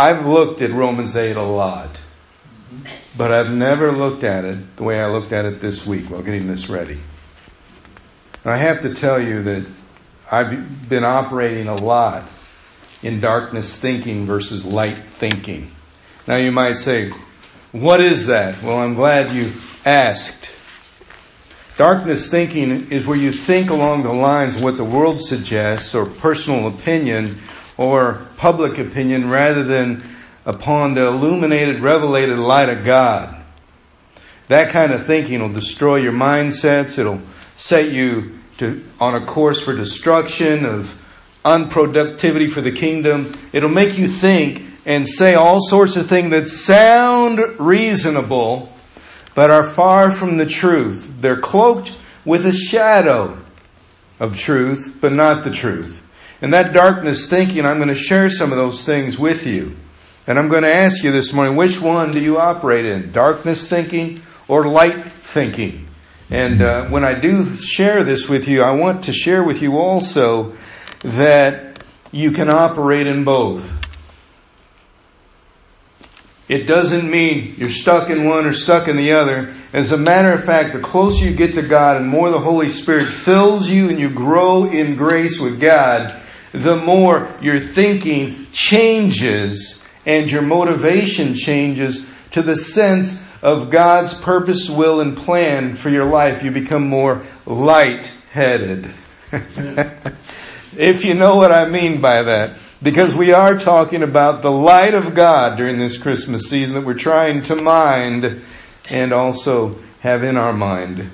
I've looked at Romans 8 a lot, but I've never looked at it the way I looked at it this week while getting this ready. And I have to tell you that I've been operating a lot in darkness thinking versus light thinking. Now you might say, what is that? Well, I'm glad you asked. Darkness thinking is where you think along the lines of what the world suggests or personal opinion or public opinion rather than upon the illuminated, revelated light of God. That kind of thinking will destroy your mindsets. It'll set you on a course for destruction, of unproductivity for the kingdom. It'll make you think and say all sorts of things that sound reasonable, but are far from the truth. They're cloaked with a shadow of truth, but not the truth. And that darkness thinking, I'm going to share some of those things with you. And I'm going to ask you this morning, which one do you operate in? Darkness thinking or light thinking? And when I do share this with you, I want to share with you also that you can operate in both. It doesn't mean you're stuck in one or stuck in the other. As a matter of fact, the closer you get to God and more the Holy Spirit fills you and you grow in grace with God, the more your thinking changes and your motivation changes to the sense of God's purpose, will, and plan for your life. You become more light-headed. If you know what I mean by that. Because we are talking about the light of God during this Christmas season that we're trying to mind and also have in our mind.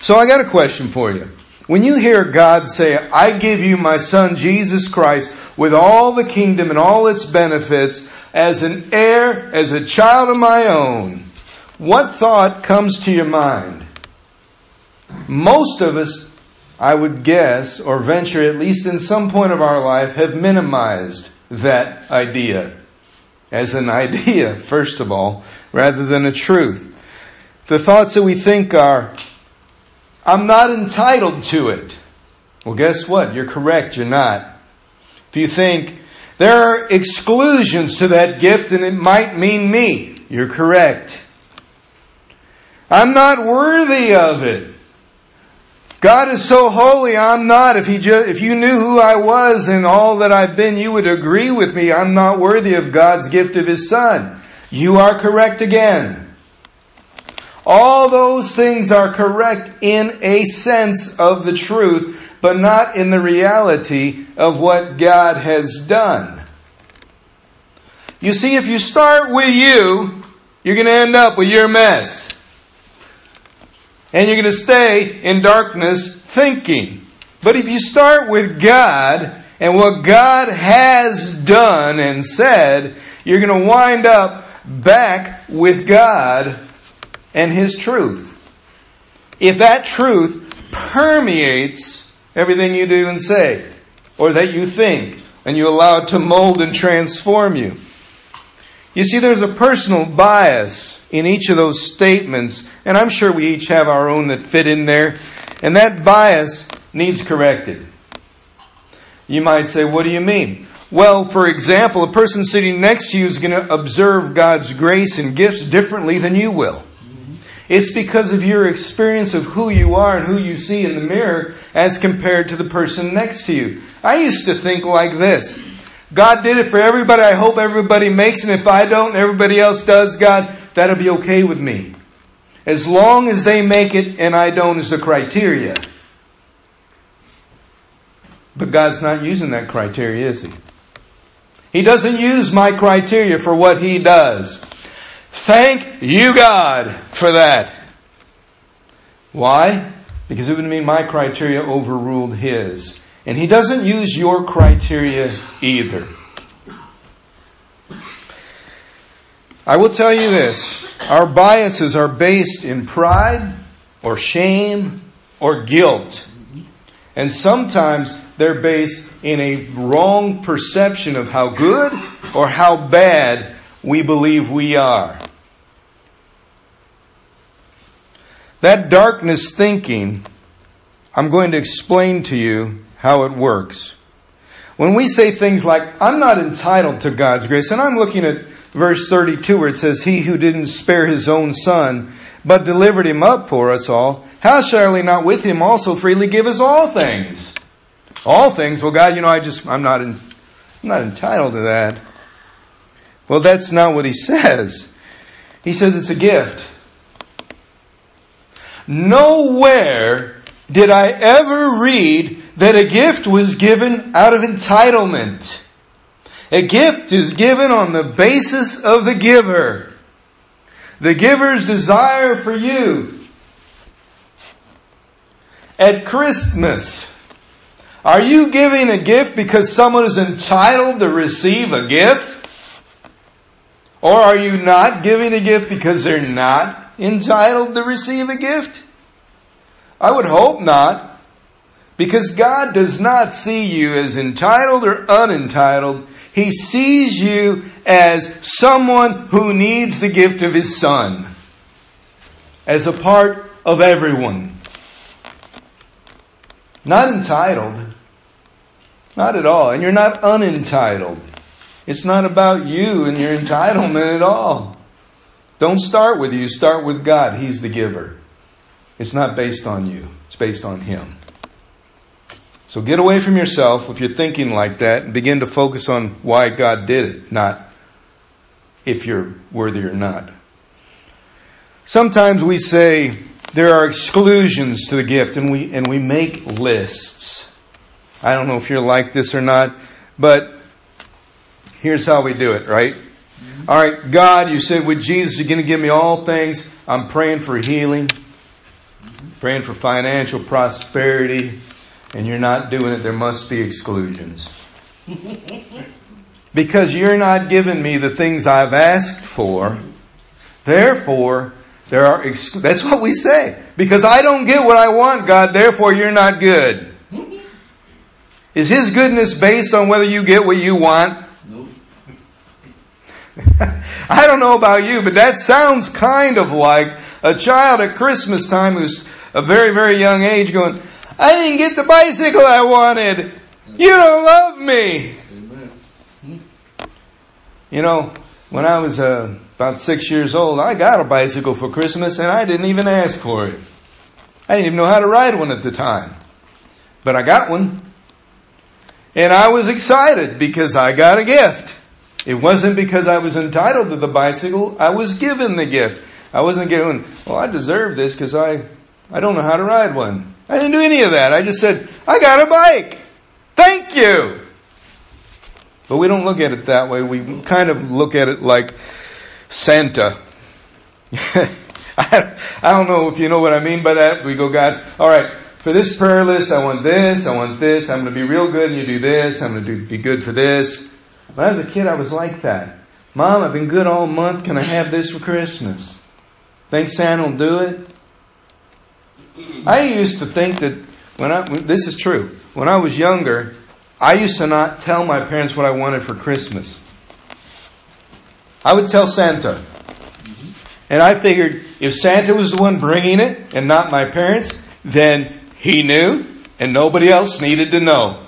So I got a question for you. When you hear God say, I give you my Son Jesus Christ with all the kingdom and all its benefits as an heir, as a child of my own, what thought comes to your mind? Most of us, I would guess or venture, at least in some point of our life, have minimized that idea as an idea, first of all, rather than a truth. The thoughts that we think are, I'm not entitled to it. Well, guess what? You're correct. You're not. If you think there are exclusions to that gift and it might mean me, you're correct. I'm not worthy of it. God is so holy, I'm not. If you knew who I was and all that I've been, you would agree with me. I'm not worthy of God's gift of His Son. You are correct again. All those things are correct in a sense of the truth, but not in the reality of what God has done. You see, if you start with you, you're going to end up with your mess. And you're going to stay in darkness thinking. But if you start with God and what God has done and said, you're going to wind up back with God and His truth. If that truth permeates everything you do and say, or that you think, and you allow it to mold and transform you. You see, there's a personal bias in each of those statements, and I'm sure we each have our own that fit in there, and that bias needs corrected. You might say, what do you mean? Well, for example, a person sitting next to you is going to observe God's grace and gifts differently than you will. It's because of your experience of who you are and who you see in the mirror as compared to the person next to you. I used to think like this. God did it for everybody. I hope everybody makes it. And if I don't, everybody else does, God, that'll be okay with me. As long as they make it and I don't is the criteria. But God's not using that criteria, is He? He doesn't use my criteria for what He does. Thank you, God, for that. Why? Because it would mean my criteria overruled His. And He doesn't use your criteria either. I will tell you this. Our biases are based in pride or shame or guilt. And sometimes they're based in a wrong perception of how good or how bad we believe we are. That darkness thinking, I'm going to explain to you how it works. When we say things like, I'm not entitled to God's grace, and I'm looking at verse 32 where it says, He who didn't spare His own Son, but delivered Him up for us all, how shall He not with Him also freely give us all things? All things? Well, God, I'm not entitled to that. Well, that's not what He says. He says it's a gift. Nowhere did I ever read that a gift was given out of entitlement. A gift is given on the basis of the giver. The giver's desire for you. At Christmas, are you giving a gift because someone is entitled to receive a gift? Or are you not giving a gift because they're not entitled to receive a gift? I would hope not, because God does not see you as entitled or unentitled. He sees you as someone who needs the gift of His Son, as a part of everyone. Not entitled. Not at all. And you're not unentitled. It's not about you and your entitlement at all. Don't start with you. Start with God. He's the giver. It's not based on you. It's based on Him. So get away from yourself if you're thinking like that and begin to focus on why God did it, not if you're worthy or not. Sometimes we say there are exclusions to the gift, and we make lists. I don't know if you're like this or not, but here's how we do it, right? All right, God, you said with Jesus, you're going to give me all things. I'm praying for healing, praying for financial prosperity, and you're not doing it. There must be exclusions. Because you're not giving me the things I've asked for. Therefore, there are exclusions. That's what we say. Because I don't get what I want, God, therefore you're not good. Is His goodness based on whether you get what you want? I don't know about you, but that sounds kind of like a child at Christmas time who's a very, very young age going, I didn't get the bicycle I wanted. You don't love me. Amen. You know, when I was about 6 years old, I got a bicycle for Christmas and I didn't even ask for it. I didn't even know how to ride one at the time. But I got one. And I was excited because I got a gift. It wasn't because I was entitled to the bicycle. I was given the gift. I wasn't given, well, I deserve this because I don't know how to ride one. I didn't do any of that. I just said, I got a bike. Thank you. But we don't look at it that way. We kind of look at it like Santa. I don't know if you know what I mean by that. We go, God, all right, for this prayer list, I want this, I want this. I'm going to be real good and you do this. I'm going to be good for this. When I was a kid, I was like that. Mom, I've been good all month. Can I have this for Christmas? Think Santa will do it? I used to think that this is true. When I was younger, I used to not tell my parents what I wanted for Christmas. I would tell Santa. And I figured if Santa was the one bringing it and not my parents, then he knew and nobody else needed to know.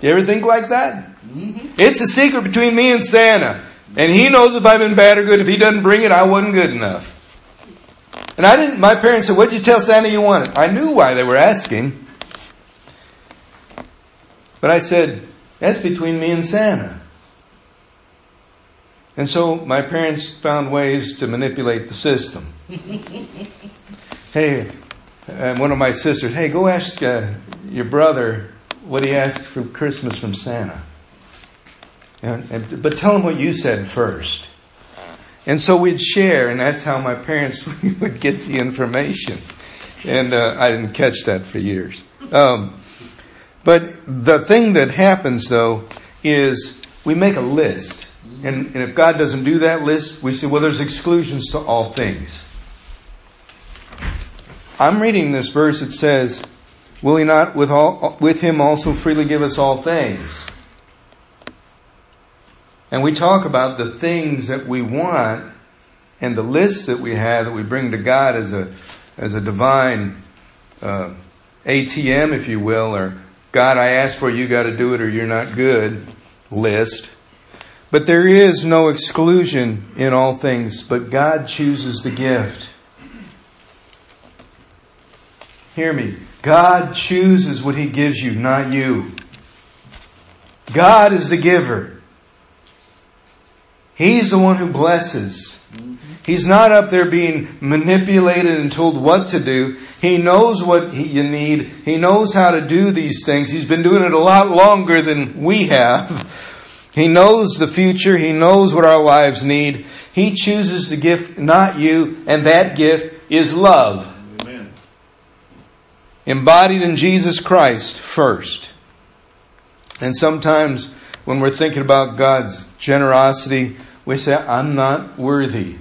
You ever think like that? Mm-hmm. It's a secret between me and Santa. And he knows if I've been bad or good. If he doesn't bring it, I wasn't good enough. And I didn't. My parents said, what'd you tell Santa you wanted? I knew why they were asking. But I said, that's between me and Santa. And so my parents found ways to manipulate the system. Hey, one of my sisters, hey, go ask your brother what he asked for Christmas from Santa. But tell him what you said first. And so we'd share, and that's how my parents would get the information. And I didn't catch that for years. But the thing that happens, though, is we make a list. And if God doesn't do that list, we say, well, there's exclusions to all things. I'm reading this verse. It says, will He not with Him also freely give us all things? And we talk about the things that we want and the list that we have that we bring to God as a divine ATM, if you will, or God, I ask for you got to do it or you're not good list. But there is no exclusion in all things, but God chooses the gift. Hear me. God chooses what He gives you, not you. God is the giver. He's the one who blesses. He's not up there being manipulated and told what to do. He knows what you need. He knows how to do these things. He's been doing it a lot longer than we have. He knows the future. He knows what our lives need. He chooses the gift, not you. And that gift is love. Amen. Embodied in Jesus Christ first. And sometimes when we're thinking about God's generosity, we say, I'm not worthy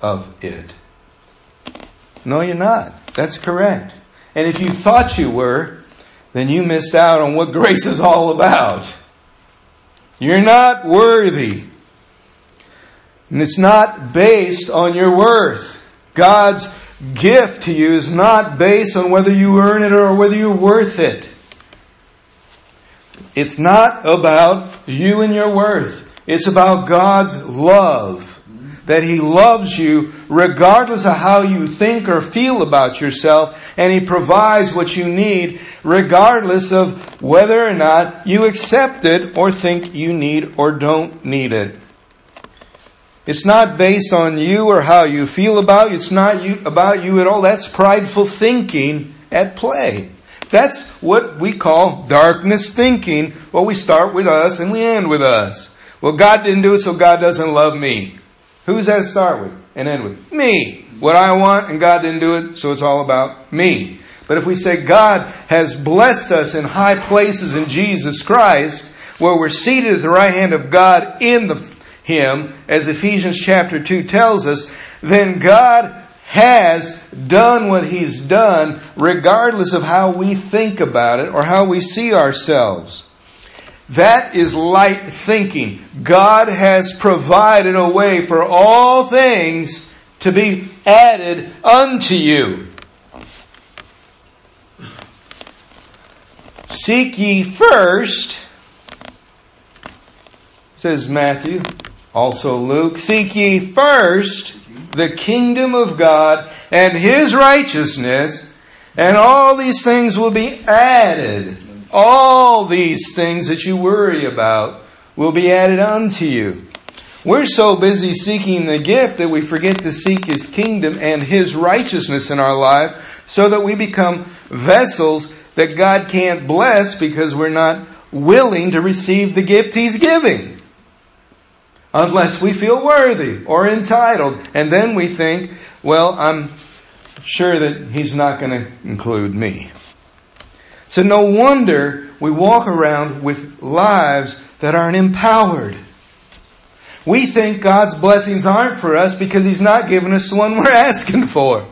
of it. No, you're not. That's correct. And if you thought you were, then you missed out on what grace is all about. You're not worthy. And it's not based on your worth. God's gift to you is not based on whether you earn it or whether you're worth it. It's not about you and your worth. It's about God's love. That He loves you regardless of how you think or feel about yourself. And He provides what you need regardless of whether or not you accept it or think you need or don't need it. It's not based on you or how you feel about you. It's not about you at all. That's prideful thinking at play. That's what we call darkness thinking. Well, we start with us and we end with us. Well, God didn't do it, so God doesn't love me. Who's that start with and end with? Me. What I want, and God didn't do it, so it's all about me. But if we say God has blessed us in high places in Jesus Christ, where we're seated at the right hand of God in Him, as Ephesians chapter 2 tells us, then God has done what He's done, regardless of how we think about it or how we see ourselves. That is light thinking. God has provided a way for all things to be added unto you. Seek ye first, says Matthew, also Luke, seek ye first the kingdom of God and His righteousness, and all these things will be added. All these things that you worry about will be added unto you. We're so busy seeking the gift that we forget to seek His kingdom and His righteousness in our life, so that we become vessels that God can't bless because we're not willing to receive the gift He's giving. Unless we feel worthy or entitled. And then we think, well, I'm sure that He's not going to include me. So no wonder we walk around with lives that aren't empowered. We think God's blessings aren't for us because He's not giving us the one we're asking for.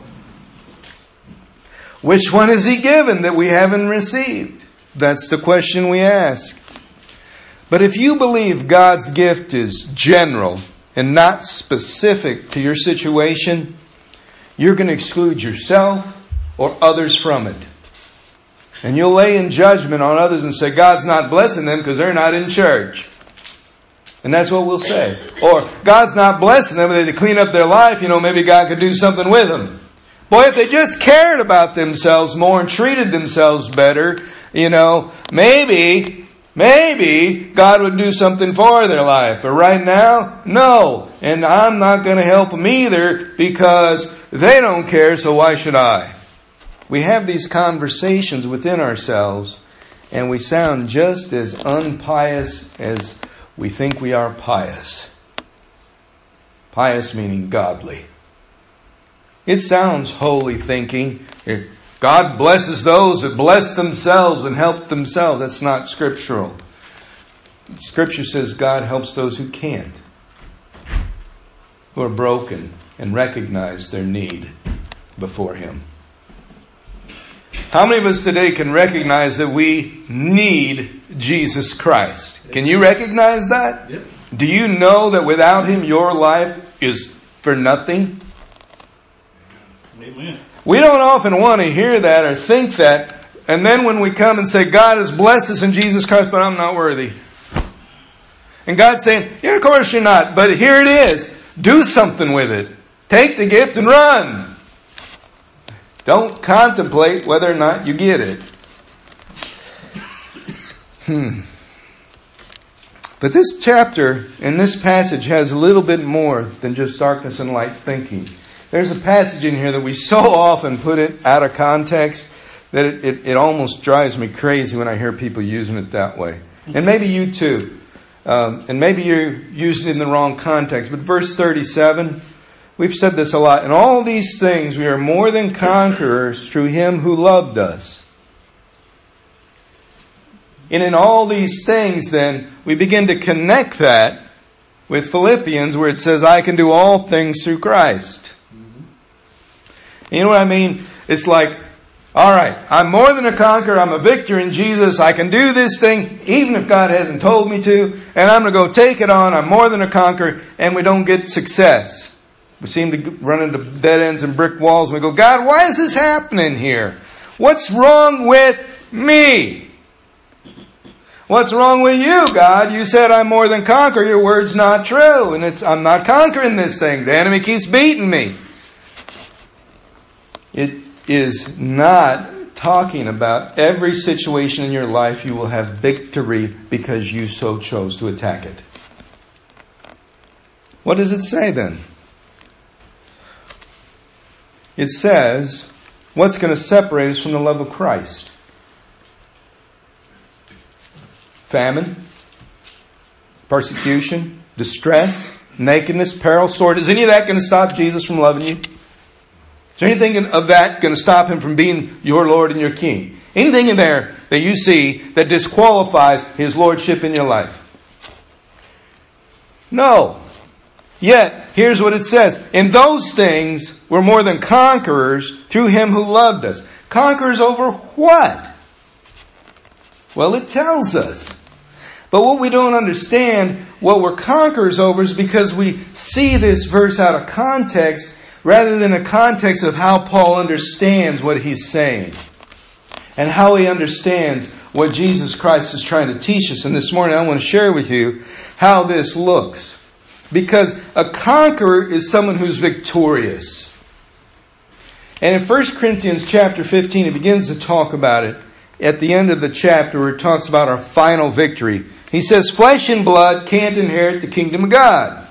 Which one has He given that we haven't received? That's the question we ask. But if you believe God's gift is general and not specific to your situation, you're going to exclude yourself or others from it. And you'll lay in judgment on others and say, God's not blessing them because they're not in church. And that's what we'll say. Or, God's not blessing them. They clean up their life. You know, maybe God could do something with them. Boy, if they just cared about themselves more and treated themselves better, you know, maybe God would do something for their life. But right now, no. And I'm not going to help them either because they don't care, so why should I? We have these conversations within ourselves, and we sound just as unpious as we think we are pious. Pious meaning godly. It sounds holy thinking. God blesses those that bless themselves and help themselves. That's not scriptural. Scripture says God helps those who can't, who are broken and recognize their need before Him. How many of us today can recognize that we need Jesus Christ? Can you recognize that? Yep. Do you know that without Him your life is for nothing? Amen. We don't often want to hear that or think that, And then when we come and say, God has blessed us in Jesus Christ, but I'm not worthy. And God's saying, yeah, of course you're not, but here it is. Do something with it. Take the gift and run. Don't contemplate whether or not you get it. But this chapter and this passage has a little bit more than just darkness and light thinking. There's a passage in here that we so often put it out of context that it almost drives me crazy when I hear people using it that way. And maybe you too. And maybe you're using it in the wrong context. But verse 37, we've said this a lot. In all these things we are more than conquerors through Him who loved us. And in all these things then, we begin to connect that with Philippians where it says, I can do all things through Christ. Mm-hmm. You know what I mean? It's like, all right, I'm more than a conqueror. I'm a victor in Jesus. I can do this thing, even if God hasn't told me to. And I'm going to go take it on. I'm more than a conqueror. And we don't get success. We seem to run into dead ends and brick walls. And we go, God, why is this happening here? What's wrong with me? What's wrong with you, God? You said I'm more than conqueror. Your word's not true. And I'm not conquering this thing. The enemy keeps beating me. It is not talking about every situation in your life you will have victory because you so chose to attack it. What does it say then? It says, what's going to separate us from the love of Christ? Famine, persecution, distress, nakedness, peril, sword. Is any of that going to stop Jesus from loving you? Is there anything of that going to stop Him from being your Lord and your King? Anything in there that you see that disqualifies His Lordship in your life? No. Yet, here's what it says. In those things, we're more than conquerors through Him who loved us. Conquerors over what? Well, it tells us. But what we don't understand, what we're conquerors over is because we see this verse out of context rather than the context of how Paul understands what he's saying and how he understands what Jesus Christ is trying to teach us. And this morning I want to share with you how this looks. Because a conqueror is someone who's victorious. And in 1 Corinthians chapter 15, it begins to talk about it at the end of the chapter where it talks about our final victory. He says, flesh and blood can't inherit the kingdom of God.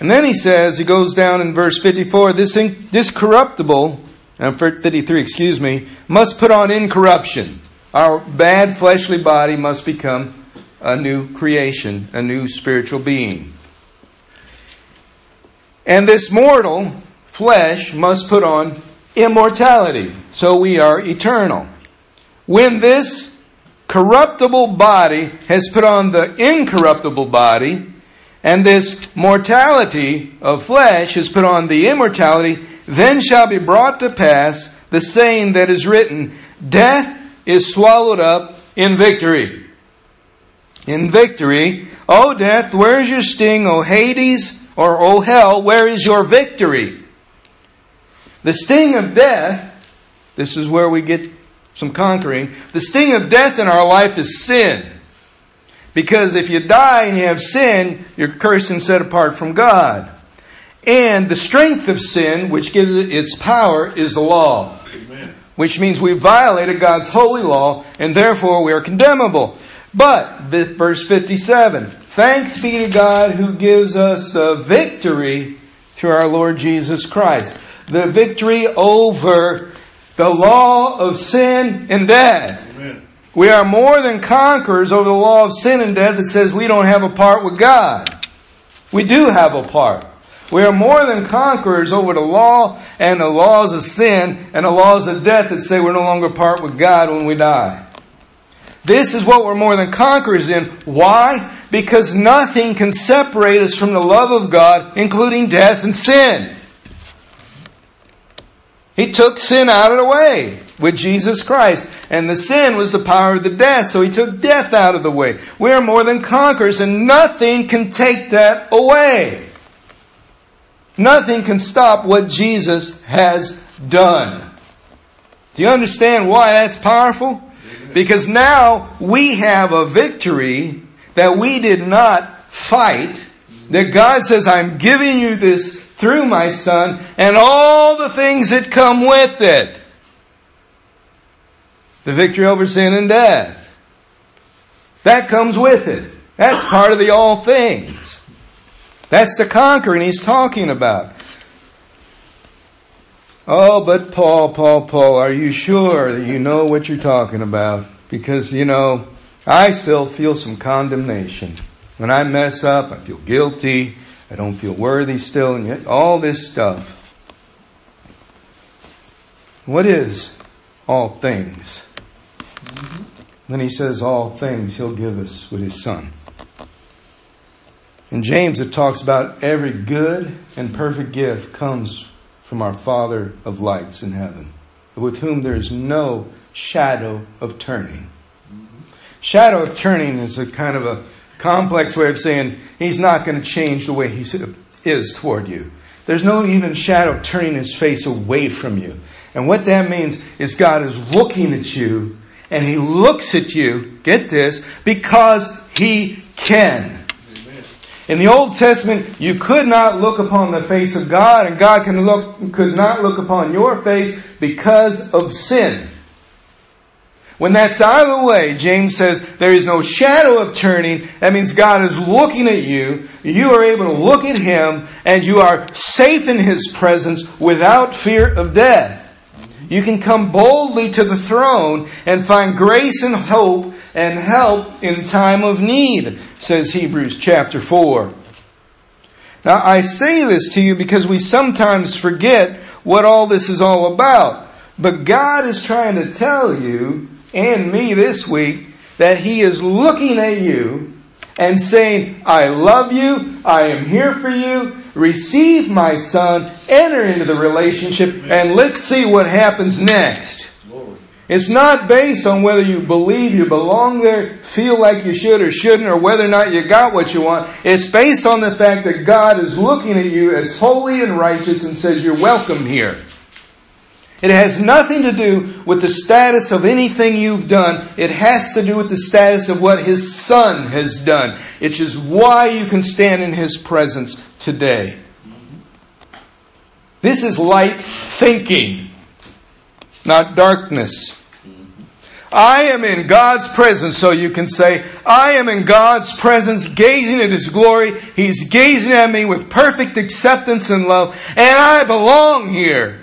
And then he says, he goes down in verse 54, this 53, must put on incorruption. Our bad fleshly body must become a new creation, a new spiritual being. And this mortal flesh must put on immortality, so we are eternal. When this corruptible body has put on the incorruptible body, and this mortality of flesh is put on the immortality, then shall be brought to pass the saying that is written, death is swallowed up in victory. In victory, O death, where is your sting? O Hades, or O hell, where is your victory? The sting of death, this is where we get some conquering. The sting of death in our life is sin. Because if you die and you have sin, you're cursed and set apart from God. And the strength of sin, which gives it its power, is the law. Amen. Which means we violated God's holy law, and therefore we are condemnable. But, verse 57, thanks be to God who gives us the victory through our Lord Jesus Christ. The victory over the law of sin and death. Amen. We are more than conquerors over the law of sin and death that says we don't have a part with God. We do have a part. We are more than conquerors over the law and the laws of sin and the laws of death that say we're no longer part with God when we die. This is what we're more than conquerors in. Why? Because nothing can separate us from the love of God, including death and sin. He took sin out of the way with Jesus Christ. And the sin was the power of the death. So He took death out of the way. We are more than conquerors and nothing can take that away. Nothing can stop what Jesus has done. Do you understand why that's powerful? Because now we have a victory that we did not fight. That God says, I'm giving you this through my Son and all the things that come with it. The victory over sin and death. That comes with it. That's part of the all things. That's the conquering he's talking about. Oh, but Paul, are you sure that you know what you're talking about? Because, I still feel some condemnation. When I mess up, I feel guilty. I don't feel worthy still. And yet, all this stuff. What is all things? When he says all things, he'll give us with his Son. In James, it talks about every good and perfect gift comes from our Father of lights in heaven, with whom there is no shadow of turning. Shadow of turning is a kind of a complex way of saying he's not going to change the way he is toward you. There's no even shadow turning his face away from you. And what that means is God is looking at you, and he looks at you, get this, because he can. In the Old Testament, you could not look upon the face of God, and God could not look upon your face because of sin. When that's out of the way, James says, there is no shadow of turning. That means God is looking at you. You are able to look at him, and you are safe in his presence without fear of death. You can come boldly to the throne and find grace and hope and help in time of need, says Hebrews chapter 4. Now, I say this to you because we sometimes forget what all this is all about. But God is trying to tell you and me this week that he is looking at you and saying, I love you, I am here for you, receive my Son, enter into the relationship, and let's see what happens next. It's not based on whether you believe you belong there, feel like you should or shouldn't, or whether or not you got what you want. It's based on the fact that God is looking at you as holy and righteous and says, you're welcome here. It has nothing to do with the status of anything you've done. It has to do with the status of what his Son has done. Which is why you can stand in his presence today. This is light thinking, not darkness. I am in God's presence, so you can say, I am in God's presence, gazing at his glory. He's gazing at me with perfect acceptance and love, and I belong here.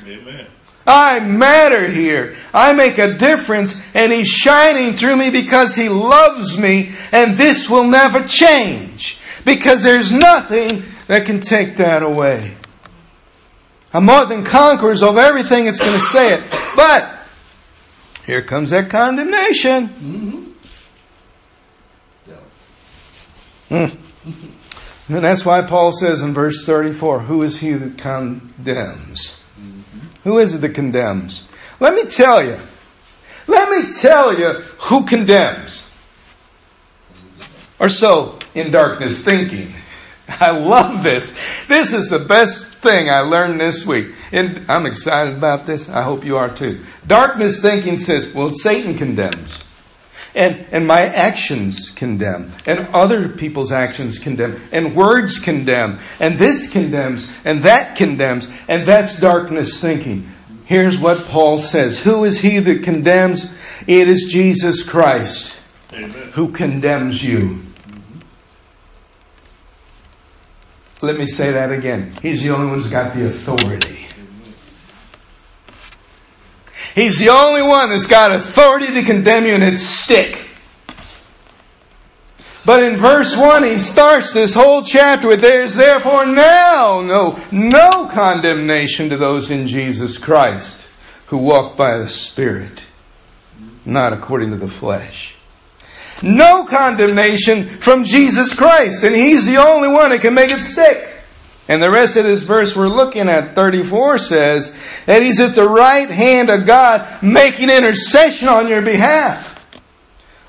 I matter here. I make a difference, and he's shining through me because he loves me, and this will never change because there's nothing that can take that away. I'm more than conquerors over everything that's going to say it. But here comes that condemnation. And that's why Paul says in verse 34, who is he that condemns? Who is it that condemns? Let me tell you who condemns. Or so, in darkness thinking. I love this. This is the best thing I learned this week. And I'm excited about this. I hope you are too. Darkness thinking says, well, Satan condemns. And my actions condemn. And other people's actions condemn. And words condemn. And this condemns. And that condemns. And that's darkness thinking. Here's what Paul says. Who is he that condemns? It is Jesus Christ. Amen. Who condemns you. Let me say that again. He's the only one who's got the authority. He's the only one that's got authority to condemn you, and it'd stick. But in verse 1, he starts this whole chapter with, there is therefore now no condemnation to those in Jesus Christ who walk by the Spirit, not according to the flesh. No condemnation from Jesus Christ, and he's the only one that can make it stick. And the rest of this verse we're looking at, 34, says that he's at the right hand of God making intercession on your behalf.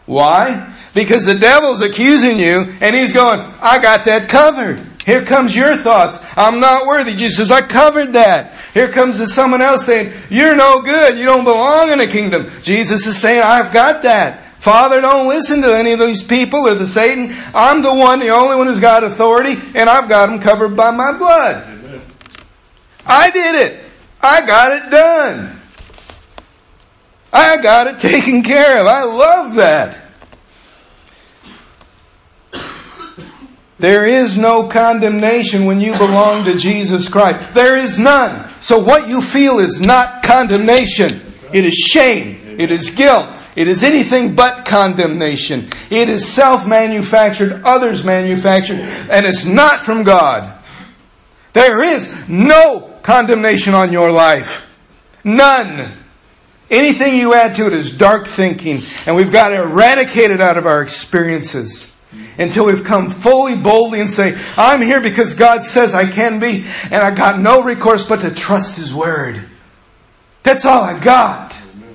Why? Because the devil's accusing you, and he's going, I got that covered. Here comes your thoughts. I'm not worthy. Jesus says, I covered that. Here comes someone else saying, you're no good. You don't belong in the kingdom. Jesus is saying, I've got that. Father, don't listen to any of these people or the Satan. I'm the one, the only one who's got authority, and I've got them covered by my blood. Amen. I did it. I got it done. I got it taken care of. I love that. There is no condemnation when you belong to Jesus Christ. There is none. So what you feel is not condemnation. It is shame. It is guilt. It is anything but condemnation. It is self-manufactured, others manufactured, and it's not from God. There is no condemnation on your life. None. Anything you add to it is dark thinking, and we've got to eradicate it out of our experiences. Until we've come fully boldly and say, I'm here because God says I can be, and I got no recourse but to trust His Word. That's all I got. Amen.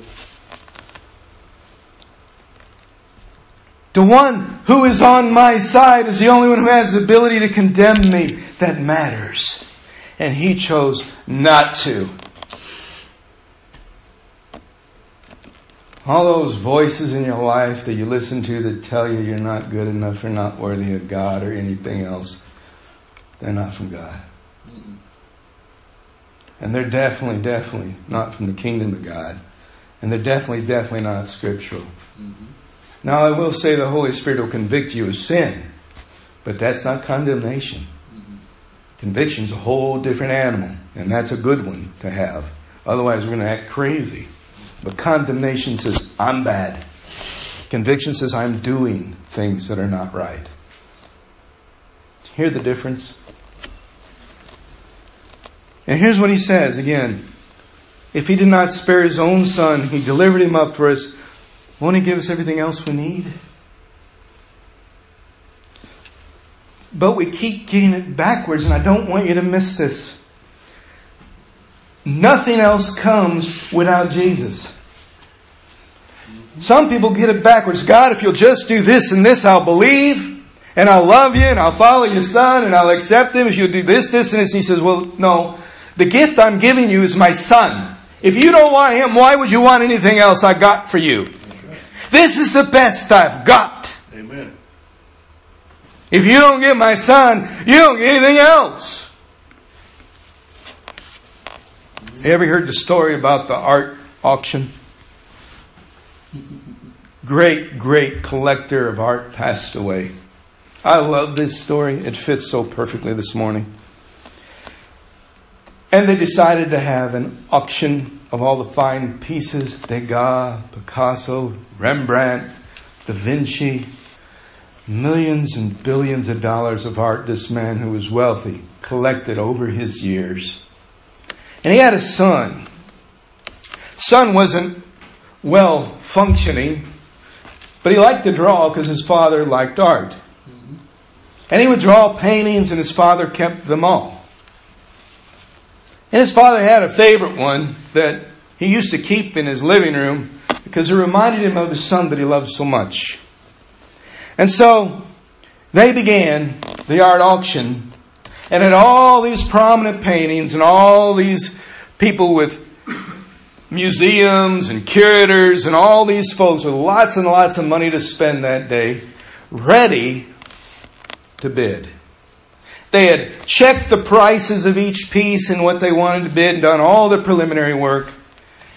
The one who is on my side is the only one who has the ability to condemn me. That matters. And He chose not to. All those voices in your life that you listen to that tell you you're not good enough or not worthy of God or anything else, they're not from God. And they're definitely, definitely not from the kingdom of God. And they're definitely, definitely not scriptural. Mm-hmm. Now, I will say the Holy Spirit will convict you of sin, but that's not condemnation. Mm-hmm. Conviction's a whole different animal, and that's a good one to have. Otherwise, we're going to act crazy. But condemnation says, I'm bad. Conviction says, I'm doing things that are not right. Hear the difference? And here's what He says again. If He did not spare His own Son, He delivered Him up for us. Won't He give us everything else we need? But we keep getting it backwards, and I don't want you to miss this. Nothing else comes without Jesus. Some people get it backwards. God, if you'll just do this and this, I'll believe, and I'll love you, and I'll follow your Son, and I'll accept Him. If you'll do this, this, and this. He says, well, no. The gift I'm giving you is my Son. If you don't want Him, why would you want anything else I got for you? Right. This is the best I've got. Amen. If you don't get my Son, you don't get anything else. You ever heard the story about the art auction? Great, great collector of art passed away. I love this story. It fits so perfectly this morning. And they decided to have an auction of all the fine pieces. Degas, Picasso, Rembrandt, Da Vinci. Millions and billions of dollars of art this man who was wealthy collected over his years. And he had a son. Son wasn't well functioning, but he liked to draw because his father liked art. And he would draw paintings, and his father kept them all. And his father had a favorite one that he used to keep in his living room because it reminded him of his son that he loved so much. And so they began the art auction. And at all these prominent paintings and all these people with museums and curators and all these folks with lots and lots of money to spend that day, ready to bid. They had checked the prices of each piece and what they wanted to bid and done all the preliminary work.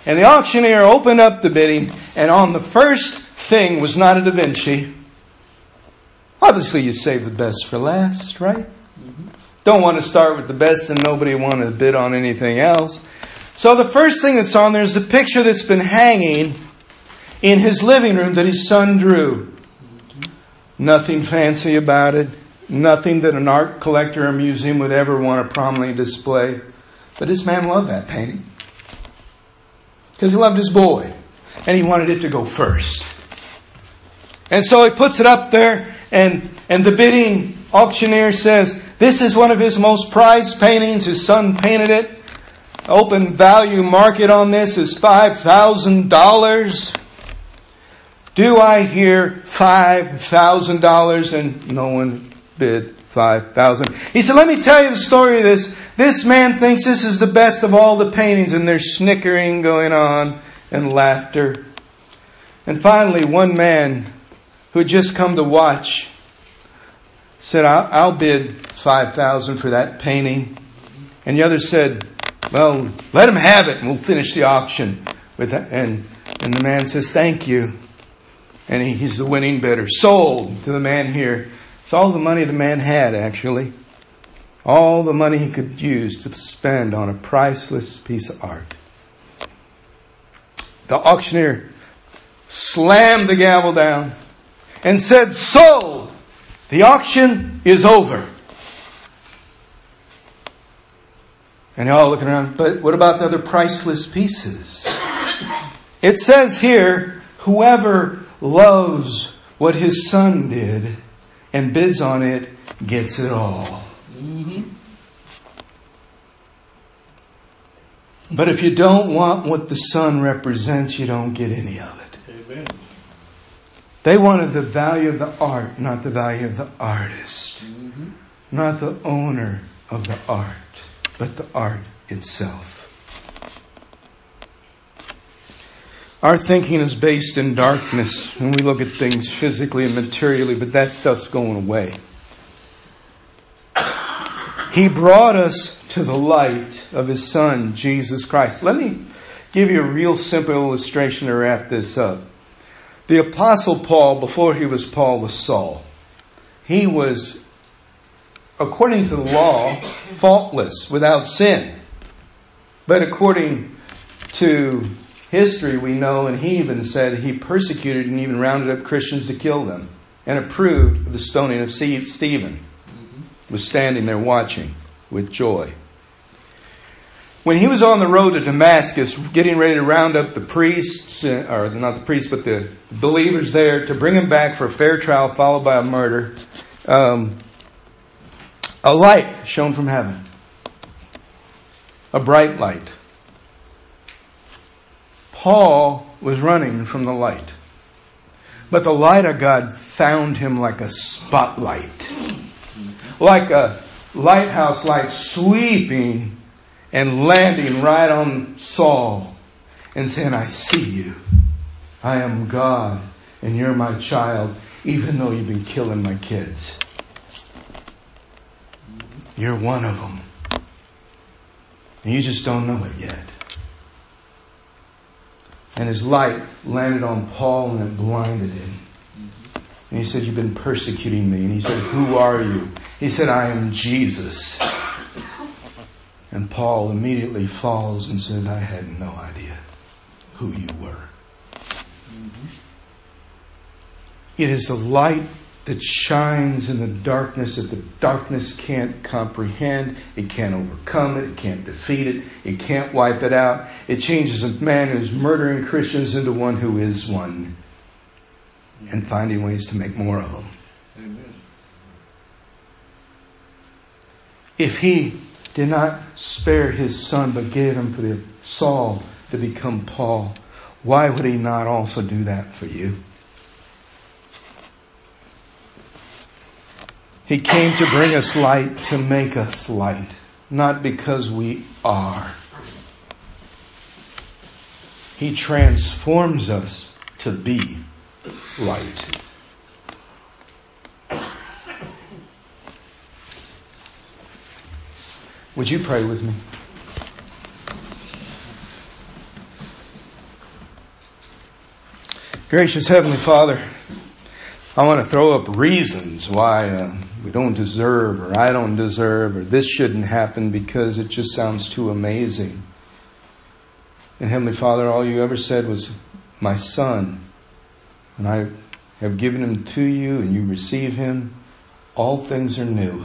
And the auctioneer opened up the bidding, and on the first thing was not a Da Vinci. Obviously, you save the best for last, right? Don't want to start with the best, and nobody wanted to bid on anything else. So the first thing that's on there is the picture that's been hanging in his living room that his son drew. Nothing fancy about it. Nothing that an art collector or museum would ever want to prominently display. But this man loved that painting. Because he loved his boy. And he wanted it to go first. And so he puts it up there, and the bidding auctioneer says, this is one of his most prized paintings. His son painted it. Open value market on this is $5,000. Do I hear $5,000? And no one bid 5,000. He said, let me tell you the story of this. This man thinks this is the best of all the paintings, and there's snickering going on and laughter. And finally, one man who had just come to watch said, I'll bid 5,000 for that painting. And the other said, well, let him have it and we'll finish the auction with that. And the man says, thank you. And he's the winning bidder. Sold to the man here. It's all the money the man had, actually. All the money he could use to spend on a priceless piece of art. The auctioneer slammed the gavel down and said, sold! The auction is over. And they're all looking around, but what about the other priceless pieces? It says here, whoever loves what his son did and bids on it, gets it all. Mm-hmm. But if you don't want what the Son represents, you don't get any of it. Amen. They wanted the value of the art, not the value of the artist. Mm-hmm. Not the owner of the art, but the art itself. Our thinking is based in darkness when we look at things physically and materially, but that stuff's going away. He brought us to the light of His Son, Jesus Christ. Let me give you a real simple illustration to wrap this up. The Apostle Paul, before he was Paul, was Saul. He was, according to the law, faultless, without sin. But according to history, we know, and he even said he persecuted and even rounded up Christians to kill them and approved of the stoning of Stephen. Mm-hmm. Was standing there watching with joy. When he was on the road to Damascus, getting ready to round up the priests, or not the priests, but the believers there to bring him back for a fair trial followed by a murder, a light shone from heaven. A bright light. Paul was running from the light. But the light of God found him like a spotlight. Like a lighthouse light sweeping and landing right on Saul and saying, I see you. I am God and you're my child, even though you've been killing my kids. You're one of them. And you just don't know it yet. And his light landed on Paul and it blinded him. And he said, you've been persecuting me. And he said, who are you? He said, I am Jesus. And Paul immediately falls and said, I had no idea who you were. Mm-hmm. It is the light that shines in the darkness that the darkness can't comprehend. It can't overcome it. It can't defeat it. It can't wipe it out. It changes a man who's murdering Christians into one who is one. And finding ways to make more of them. Amen. If he did not spare his son but gave him for the Saul to become Paul, why would he not also do that for you? He came to bring us light, to make us light, not because we are. He transforms us to be light. Would you pray with me? Gracious Heavenly Father, I want to throw up reasons why we don't deserve, or I don't deserve, or this shouldn't happen, because it just sounds too amazing. And Heavenly Father, all you ever said was, my son, and I have given him to you, and you receive him. All things are new.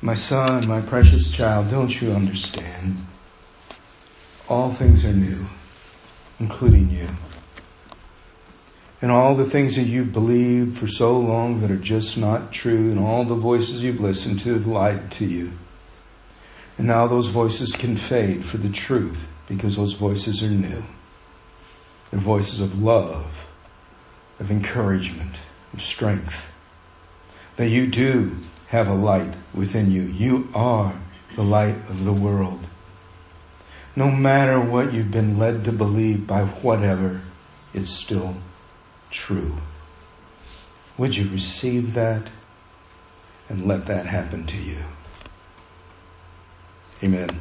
My son, my precious child, don't you understand? All things are new, including you. And all the things that you've believed for so long that are just not true, and all the voices you've listened to have lied to you. And now those voices can fade for the truth, because those voices are new. They're voices of love, of encouragement, of strength, that you do have a light within you. You are the light of the world. No matter what you've been led to believe by whatever, it's still true. Would you receive that and let that happen to you? Amen.